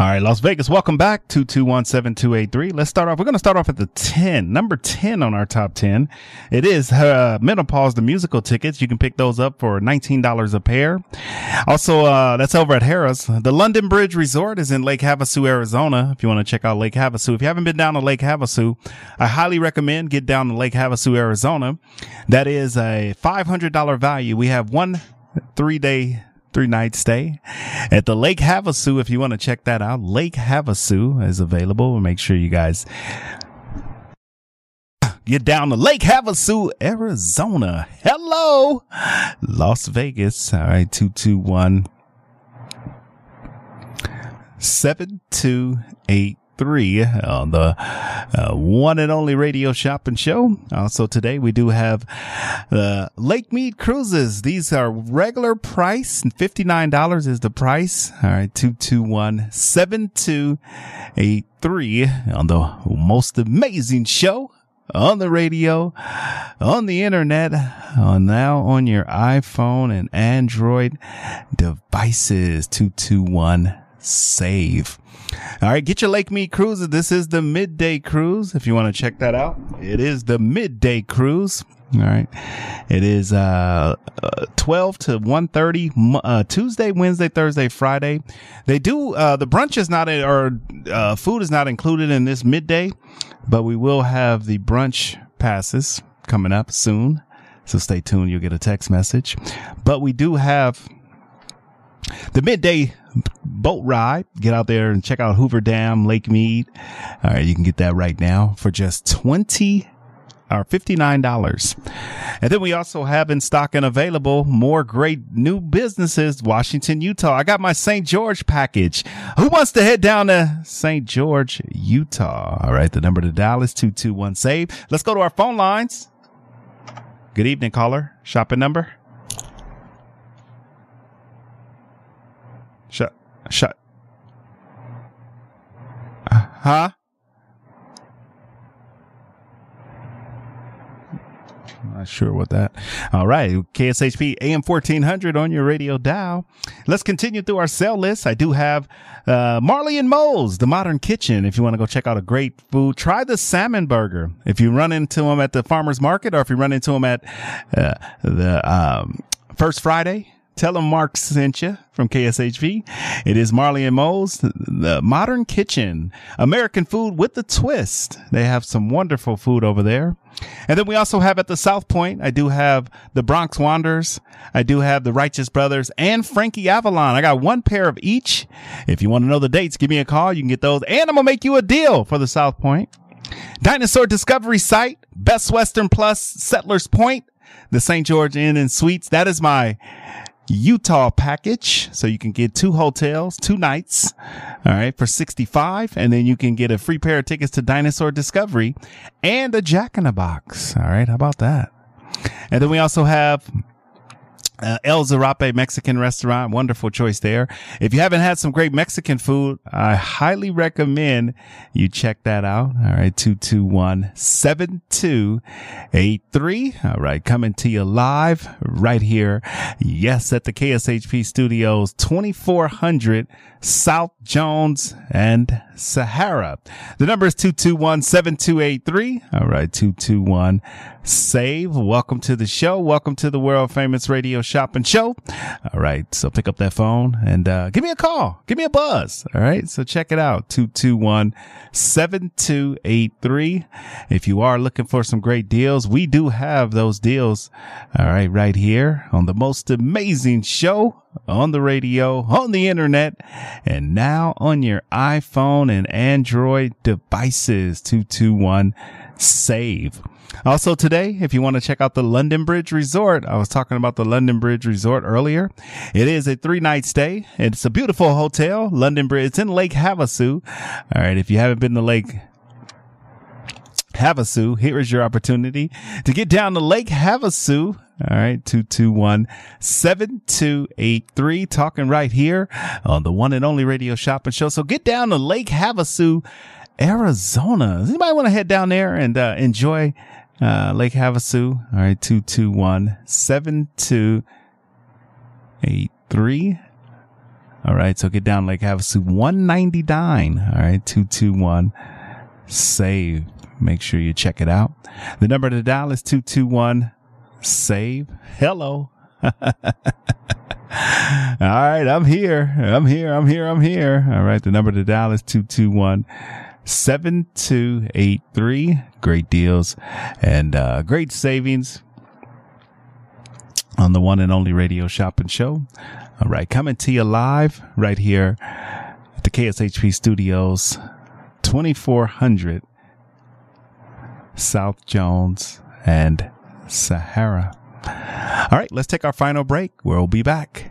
All right, Las Vegas, welcome back. 221-7283. Let's start off. We're going to start off at the 10, number 10 on our top 10. It is Menopause the Musical tickets. You can pick those up for $19 a pair. Also, that's over at Harrah's. The London Bridge Resort is in Lake Havasu, Arizona, if you want to check out Lake Havasu. If you haven't been down to Lake Havasu, I highly recommend get down to Lake Havasu, Arizona. That is a $500 value. We have one 3-night stay at the Lake Havasu. If you want to check that out, Lake Havasu is available. Make sure you guys get down to Lake Havasu, Arizona. Hello, Las Vegas. All right, 221-7283. 3 on the one and only radio shopping show. Also today we do have the Lake Mead Cruises. These are regular price and $59 is the price. All right. 221-7283 on the most amazing show on the radio, on the internet, now on your iPhone and Android devices. 221-SAVE. All right, get your Lake Mead Cruises. This is the midday cruise. If you want to check that out, it is the midday cruise. All right, it is 12 to 1:30 Tuesday, Wednesday, Thursday, Friday. They do the brunch is not or food is not included in this midday, but we will have the brunch passes coming up soon. So stay tuned. You'll get a text message. But we do have the midday boat ride. Get out there and check out Hoover Dam, Lake Mead. All right, you can get that right now for just $59. And then we also have in stock and available more great new businesses. Washington, Utah. I got my St. George package. Who wants to head down to St. George, Utah? All right. The number to dial is 221-SAVE. Let's go to our phone lines. Good evening, caller. Shopping number. Shut. Huh? Not sure what that. All right. KSHP AM 1400 on your radio dial. Let's continue through our sell list. I do have Marley and Moe's, the Modern Kitchen. If you want to go check out a great food, try the salmon burger. If you run into them at the farmer's market or if you run into them at the First Friday, tell them Mark sent you from KSHP. It is Marley and Moe's, the Modern Kitchen, American food with a twist. They have some wonderful food over there. And then we also have at the South Point, I do have the Bronx Wanderers. I do have the Righteous Brothers and Frankie Avalon. I got one pair of each. If you want to know the dates, give me a call. You can get those. And I'm going to make you a deal for the South Point. Dinosaur Discovery site, Best Western Plus Settlers Point, the St. George Inn and Suites. That is my Utah package, so you can get 2 hotels, 2 nights, all right, for $65, and then you can get a free pair of tickets to Dinosaur Discovery and a Jack in the Box. All right, how about that? And then we also have El Zarape Mexican restaurant. Wonderful choice there. If you haven't had some great Mexican food, I highly recommend you check that out. All right. 221-7283. All right. Coming to you live right here. Yes. At the KSHP studios, 2400 South Jones and Sahara. The number is 221-7283. All right. 221-SAVE. Welcome to the show. Welcome to the world famous radio show. Shopping show. All right. So pick up that phone and give me a call. Give me a buzz. All right. So check it out. 221-7283. If you are looking for some great deals, we do have those deals. All right. Right here on the most amazing show on the radio, on the internet, and now on your iPhone and Android devices. 221-SAVE. Also today, if you want to check out the London Bridge Resort, I was talking about the London Bridge Resort earlier. It is a 3-night stay. It's a beautiful hotel, London Bridge. It's in Lake Havasu. All right. If you haven't been to Lake Havasu, here is your opportunity to get down to Lake Havasu. All right. 221-7283. Talking right here on the one and only radio shopping show. So get down to Lake Havasu, Arizona. Does anybody want to head down there and enjoy Lake Havasu? All right. 221-7283. All right. So get down Lake Havasu, 199. All right. 221-SAVE. Make sure you check it out. The number to dial is 221-SAVE. Hello. All right. I'm here. All right. The number to dial is 221-7283. Great deals and great savings on the one and only radio shopping show. All right. Coming to you live right here at the KSHP studios, 2400 South Jones and Sahara. All right, let's take our final break. We'll be back.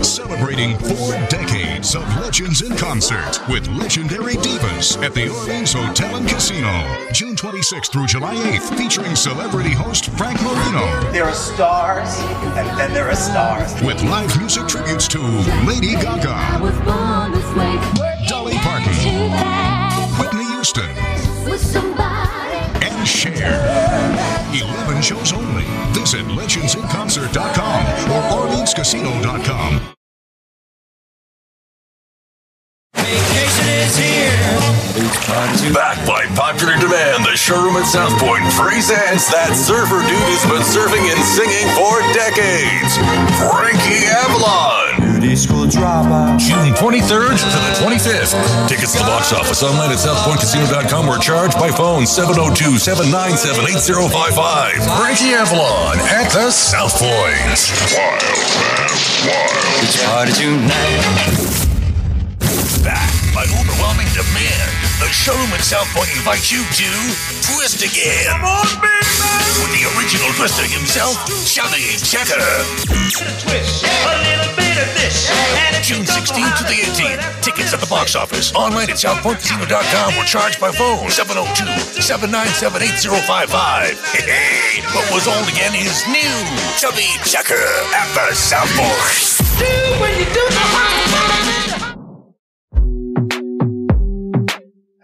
Celebrating 4 decades of Legends in Concert with legendary divas at the Orleans Hotel and Casino, June 26th through July 8th, featuring celebrity host Frank Marino. There are stars, and then there are stars. With live music tributes to Lady Gaga, I was born this way. Dolly Parton, Whitney Houston, and Cher. 11 shows only. Visit legendsinconcert.com or orleanscasino.com. Vacation is here. Back by popular demand, the showroom at South Point presents that surfer dude who's been surfing and singing for decades, Frankie Avalon. June 23rd to the 25th. Tickets to the box office online at southpointcasino.com or charged by phone 702-797-8055. Frankie Avalon at the South Point. Wild man, wild. It's party tonight. Backed by overwhelming demand, the showroom at South Point invites you to twist again. Come on, big man. With the original twister himself, Chubby Checker. Twist. A little bit. June 16th to the 18th. Tickets at the box office. Online at southpointcasino.com or charged by phone 702-797-8055. Hey, what was old again is new. Chubby Checker at the South Point. Do when you do the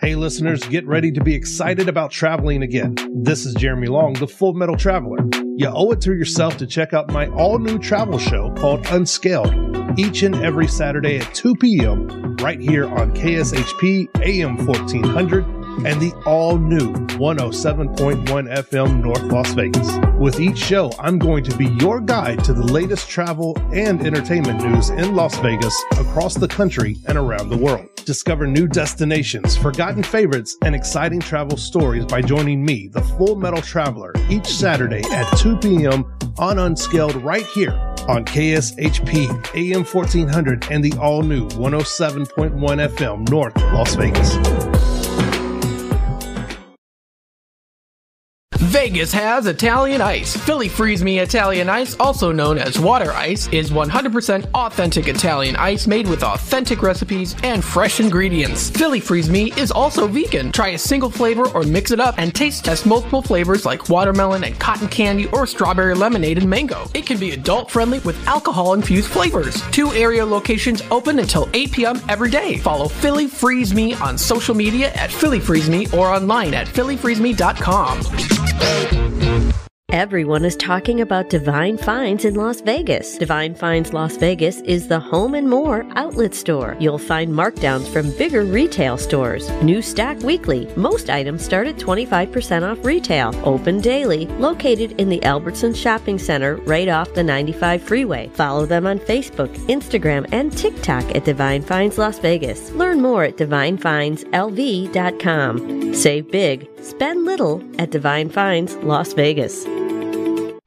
Hey listeners, get ready to be excited about traveling again. This is Jeremy Long, the Full Metal Traveler. You owe it to yourself to check out my all-new travel show called Unscaled each and every Saturday at 2 p.m. right here on KSHP AM 1400 and the all-new 107.1 FM North Las Vegas. With each show, I'm going to be your guide to the latest travel and entertainment news in Las Vegas, across the country, and around the world. Discover new destinations, forgotten favorites, and exciting travel stories by joining me, the Full Metal Traveler, each Saturday at 2 p.m. on Unscaled right here on KSHP AM 1400 and the all-new 107.1 FM North Las Vegas. Vegas has Italian ice. Philly Freeze Me Italian ice, also known as water ice, is 100% authentic Italian ice made with authentic recipes and fresh ingredients. Philly Freeze Me is also vegan. Try a single flavor or mix it up and taste test multiple flavors like watermelon and cotton candy or strawberry lemonade and mango. It can be adult friendly with alcohol infused flavors. 2 area locations open until 8 p.m. every day. Follow Philly Freeze Me on social media at Philly Freeze Me or online at phillyfreezeme.com. Everyone is talking about Divine Finds in Las Vegas. Divine Finds Las Vegas is the home and more outlet store. You'll find markdowns from bigger retail stores. New stock weekly. Most items start at 25% off retail. Open daily. Located in the Albertson Shopping Center right off the 95 freeway. Follow them on Facebook, Instagram, and TikTok at Divine Finds Las Vegas. Learn more at divinefindslv.com. Save big. Spend little at Divine Finds Las Vegas.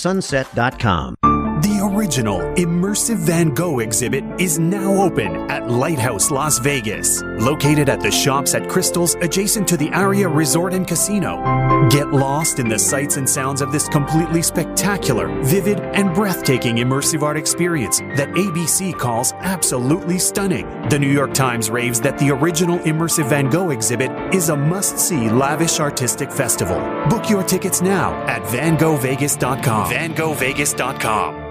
Sunset.com. The original Immersive Van Gogh exhibit is now open at Lighthouse Las Vegas, located at the Shops at Crystals adjacent to the Aria Resort and Casino. Get lost in the sights and sounds of this completely spectacular, vivid, and breathtaking immersive art experience that ABC calls absolutely stunning. The New York Times raves that the original Immersive Van Gogh exhibit is a must-see lavish artistic festival. Book your tickets now at VanGoghVegas.com. VanGoghVegas.com.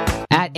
At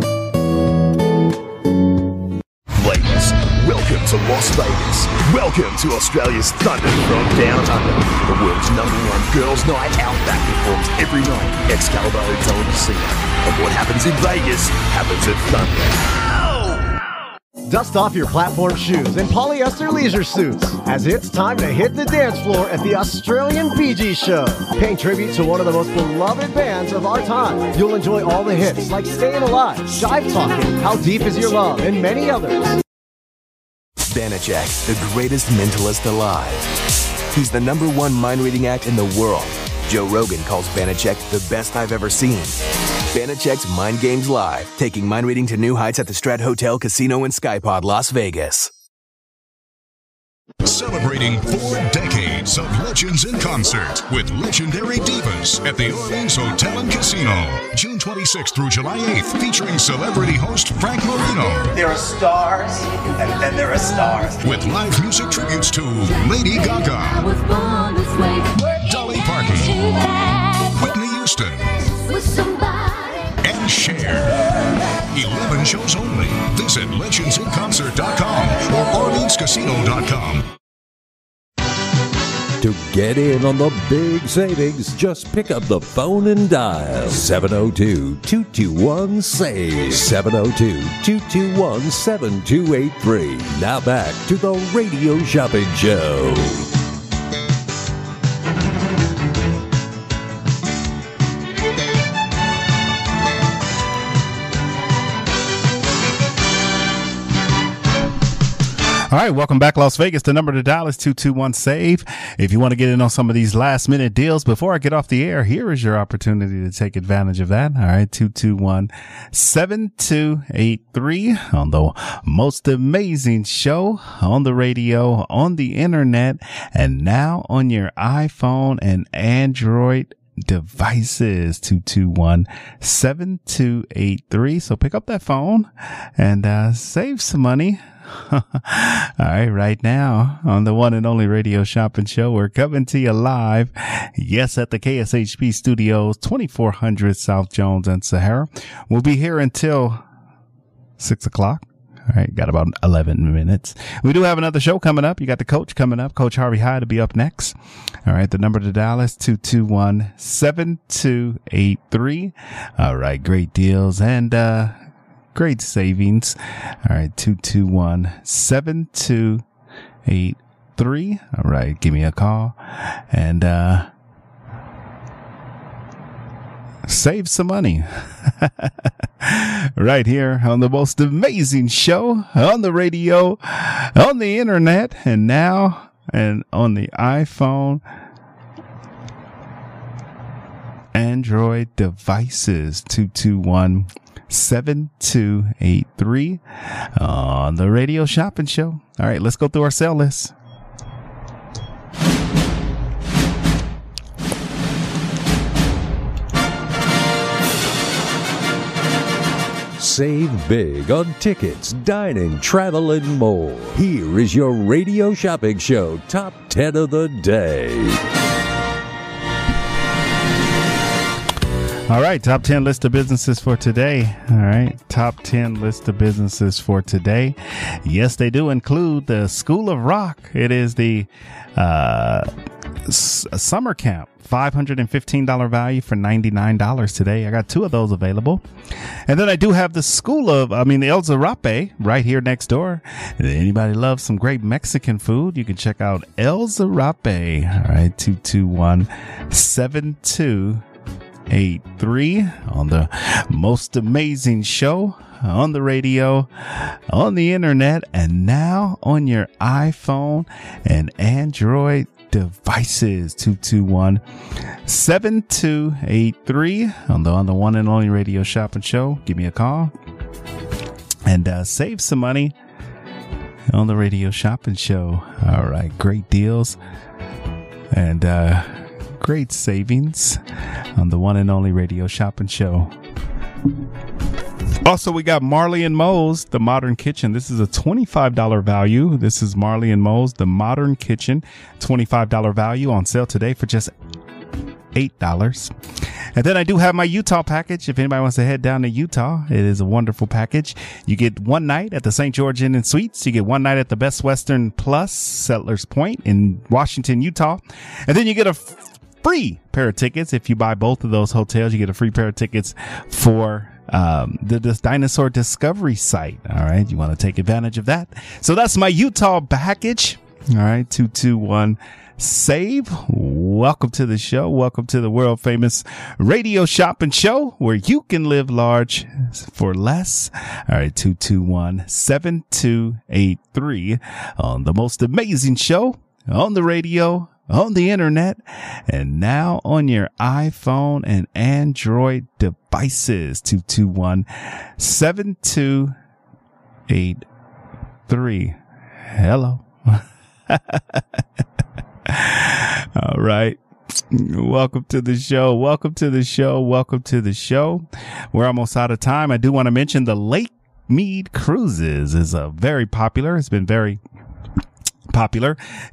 Welcome to Las Vegas. Welcome to Australia's Thunder from Down Under. The world's #1 girls' night out that performs every night at Excalibur Hotel and Casino. And what happens in Vegas happens at Thunder. Dust off your platform shoes and polyester leisure suits as it's time to hit the dance floor at the Australian Bee Gees show. Paying tribute to one of the most beloved bands of our time, you'll enjoy all the hits like Staying Alive, Jive Talking, How Deep Is Your Love, and many others. Banachek, the greatest mentalist alive. He's the #1 mind reading act in the world. Joe Rogan calls Banachek the best I've ever seen. Banachek's Mind Games Live, taking mind reading to new heights at the Strat Hotel, Casino, and Skypod, Las Vegas. Celebrating 4 decades of Legends in Concert with legendary divas at the Orleans Hotel and Casino, June 26th through July 8th, featuring celebrity host Frank Marino. There are stars, and then there are stars. With live music tributes to Lady Gaga, Dolly Parton, Whitney Houston, and Cher. 11 shows only. Visit legendsinconcert.com or orleanscasino.com. To get in on the big savings, just pick up the phone and dial 702-221-SAVE, 702-221-7283. Now back to the Radio Shopping Show. All right, welcome back, Las Vegas. The number to dial is 221-SAVE. If you want to get in on some of these last-minute deals before I get off the air, here is your opportunity to take advantage of that. All right, 221-7283 on the most amazing show on the radio, on the internet, and now on your iPhone and Android devices. 221-7283. So pick up that phone and save some money. All right, right now on the one and only Radio Shopping Show, we're coming to you live. Yes, at the KSHP studios, 2400 South Jones and Sahara. We'll be here until 6 o'clock. All right, got about 11 minutes. We do have another show coming up. You got the coach coming up, Coach Harvey Hyde, to be up next. All right, the number to dial is 221-7283. All right, great deals and great savings. All right, 221-7283. All right, give me a call and save some money. Right here on the most amazing show on the radio, on the internet, and now and on the iPhone, Android devices. 221-7283 on the Radio Shopping Show. All right, let's go through our sale list. Save big on tickets, dining, travel, and more. Here is your radio shopping show, Top 10 of the Day. All right, Top 10 list of businesses for today. All right, Top 10 list of businesses for today. Yes, they do include the School of Rock. It is the summer camp. $515 value for $99 today. I got two of those available. And then I do have the the El Zarape right here next door. Anybody loves some great Mexican food? You can check out El Zarape. All right, 221-7283 on the most amazing show on the radio, on the internet, and now on your iPhone and Android devices. 221-7283 on the one and only radio shopping show. Give me a call and save some money on the radio shopping show. All right, great deals and great savings on the one and only radio shopping show. Also, we got Marley and Moe's, The Modern Kitchen. This is a $25 value. This is Marley and Moe's, The Modern Kitchen, $25 value on sale today for just $8. And then I do have my Utah package. If anybody wants to head down to Utah, it is a wonderful package. You get one night at the St. George Inn and Suites. You get one night at the Best Western Plus Settlers Point in Washington, Utah. And then you get a free pair of tickets. If you buy both of those hotels, you get a free pair of tickets for this Dinosaur Discovery site. All right. You want to take advantage of that. So that's my Utah package. All right. 221 save. Welcome to the show. Welcome to the world famous radio shopping show where you can live large for less. All right. 221-7283 on the most amazing show on the radio, on the internet, and now on your iPhone and Android devices. 221-7283. Hello. All right. Welcome to the show. Welcome to the show. Welcome to the show. We're almost out of time. I do want to mention the Lake Mead Cruises is very popular.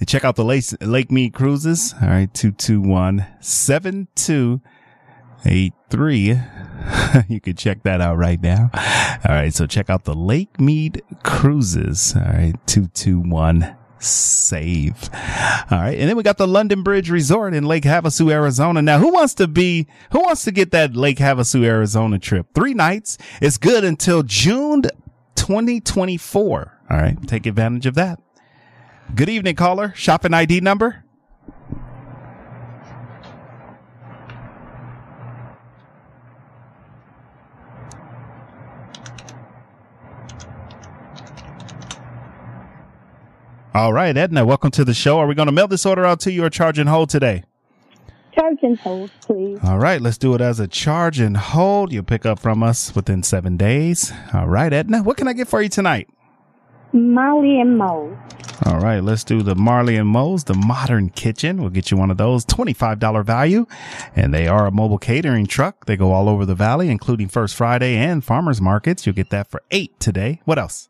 Check out the Lake Mead Cruises. All right, 221-7283. You can check that out right now. All right, so check out the Lake Mead Cruises. All right, 221 save. All right, and then we got the London Bridge Resort in Lake Havasu, Arizona. Now, who wants to get that Lake Havasu, Arizona trip? 3 nights. It's good until June 2024. All right, take advantage of that. Good evening, caller. Shopping ID number? All right, Edna, welcome to the show. Are we going to mail this order out to you or charge and hold today? Charge and hold, please. All right, let's do it as a charge and hold. You'll pick up from us within 7 days. All right, Edna, what can I get for you tonight? Marley and Moe's. All right, let's do the Marley and Moe's, The Modern Kitchen. We'll get you one of those, $25 value. And they are a mobile catering truck. They go all over the valley, including First Friday and farmers markets. You'll get that for $8 today. What else?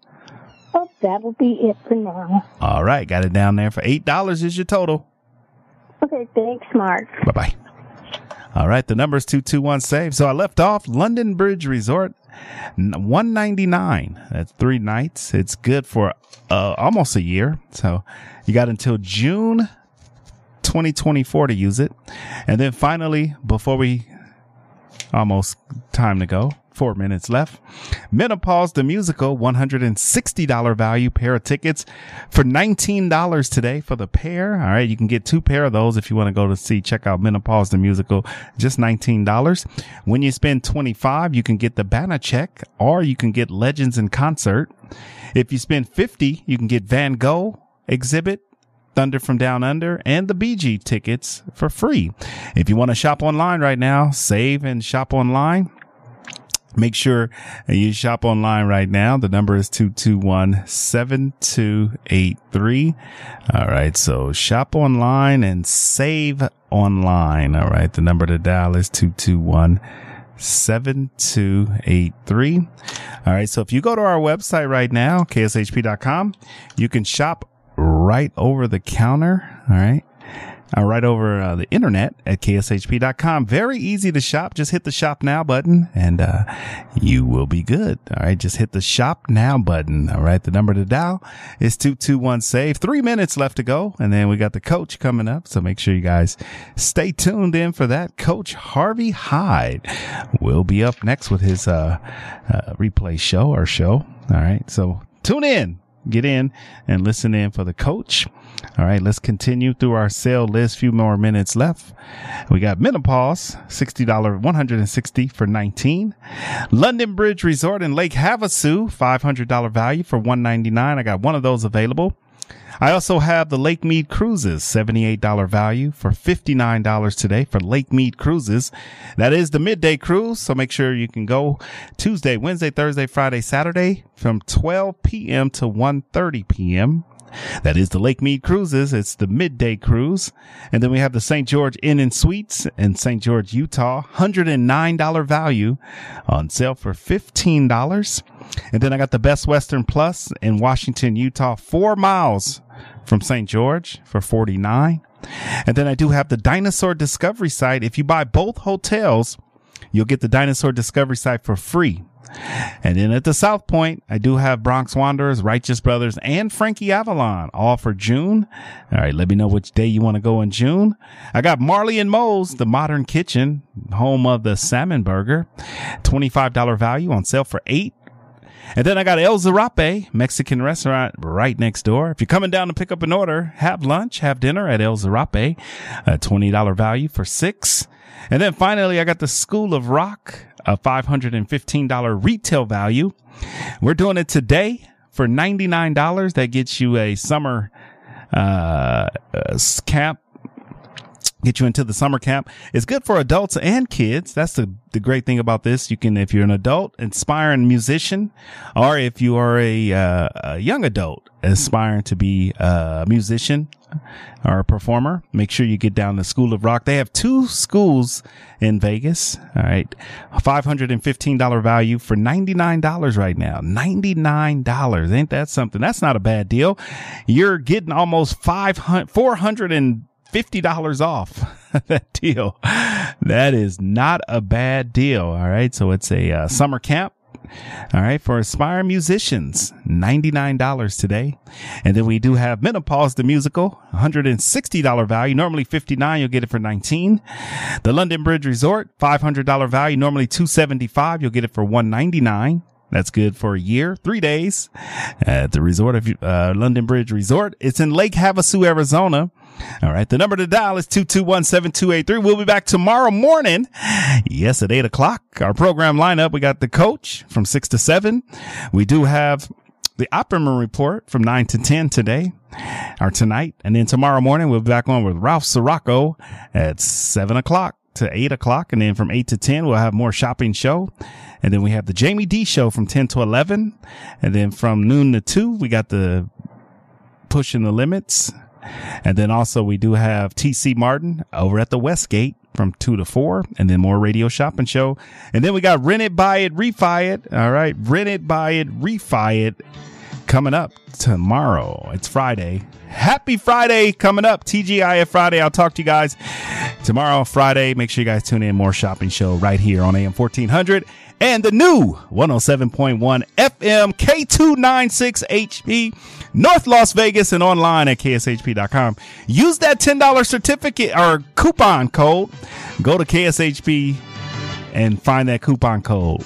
Oh, that'll be it for now. All right, got it down there for $8 is your total. Okay, thanks, Mark. Bye-bye. All right, the number is 221-SAVE. So I left off London Bridge Resort, $199. That's 3 nights. It's good for almost a year. So you got until June 2024 to use it. And then finally, before we almost time to go, 4 minutes left, Menopause the Musical, $160 value, pair of tickets for $19 today for the pair. All right, you can get 2 pair of those if you want to go to check out Menopause the Musical, just $19. When you spend $25, you can get the Banachek, or you can get Legends in Concert. If you spend $50, you can get Van Gogh exhibit, Thunder from Down Under, and the BG tickets for free. If you want to shop online right now, save and shop online. Make sure you shop online right now. The number is 221-7283. All right, so shop online and save online. All right, the number to dial is 221 7283. All right. So if you go to our website right now, kshp.com, you can shop right over the counter. All right. Right over the internet at kshp.com. Very easy to shop. Just hit the shop now button and you will be good. All right. Just hit the shop now button. All right. The number to dial is 221-SAVE. 3 minutes left to go. And then we got the coach coming up. So make sure you guys stay tuned in for that. Coach Harvey Hyde will be up next with his replay show or show. All right. So tune in. Get in and listen in for the coach. All right, let's continue through our sale list. Few more minutes left. We got Menopause, $60, $160 for $19. London Bridge Resort in Lake Havasu, $500 value for $199. I got one of those available. I also have the Lake Mead Cruises, $78 value for $59 today for Lake Mead Cruises. That is the midday cruise. So make sure you can go Tuesday, Wednesday, Thursday, Friday, Saturday from 12 p.m. to 1:30 p.m. That is the Lake Mead Cruises. It's the midday cruise. And then we have the St. George Inn and Suites in St. George, Utah, $109 value on sale for $15. And then I got the Best Western Plus in Washington, Utah, 4 miles from St. George for $49. And then I do have the Dinosaur Discovery site. If you buy both hotels, you'll get the Dinosaur Discovery site for free. And then at the South Point, I do have Bronx Wanderers, Righteous Brothers, and Frankie Avalon, all for June. All right, let me know which day you want to go in June. I got Marley and Moe's, the Modern Kitchen, home of the salmon burger, $25 value on sale for $8. And then I got El Zarape, Mexican restaurant right next door. If you're coming down to pick up an order, have lunch, have dinner at El Zarape, a $20 value for $6. And then finally, I got the School of Rock, a $515 retail value. We're doing it today for $99. That gets you a summer camp. Get you into the summer camp. It's good for adults and kids. That's the great thing about this. You can, if you're an adult, aspiring musician, or if you are a young adult, aspiring to be a musician or a performer, make sure you get down to School of Rock. They have two schools in Vegas. All right. $515 value for $99 right now. $99. Ain't that something? That's not a bad deal. You're getting almost $450 off that deal. That is not a bad deal. All right. So it's a summer camp. All right. For aspiring musicians, $99 today. And then we do have Menopause the Musical, $160 value. Normally $59. You'll get it for $19. The London Bridge Resort, $500 value. Normally $275. You'll get it for $199. That's good for a year, 3 days at the resort of London Bridge Resort. It's in Lake Havasu, Arizona. All right. The number to dial is 221-7283. We'll be back tomorrow morning. Yes, at 8 o'clock. Our program lineup. We got the coach from 6 to 7. We do have the Oppenheimer report from 9 to 10 today or tonight. And then tomorrow morning, we'll be back on with Ralph Sirocco at 7 o'clock. To 8 o'clock, and then from 8 to 10 we'll have more shopping show, and then we have the Jamie D show from 10 to 11, and then from noon to 2 we got the Pushing the Limits, and then also we do have TC Martin over at the Westgate from 2 to 4, and then more radio shopping show, and then we got Rent It, Buy It, Refi It. All right, Rent It, Buy It, Refi It coming up tomorrow. It's Friday. Happy Friday coming up. TGIF Friday. I'll talk to you guys tomorrow, Friday. Make sure you guys tune in. More shopping show right here on AM 1400 and the new 107.1 FM K296HB North Las Vegas, and online at kshp.com. Use that $10 certificate or coupon code. Go to KSHP and find that coupon code.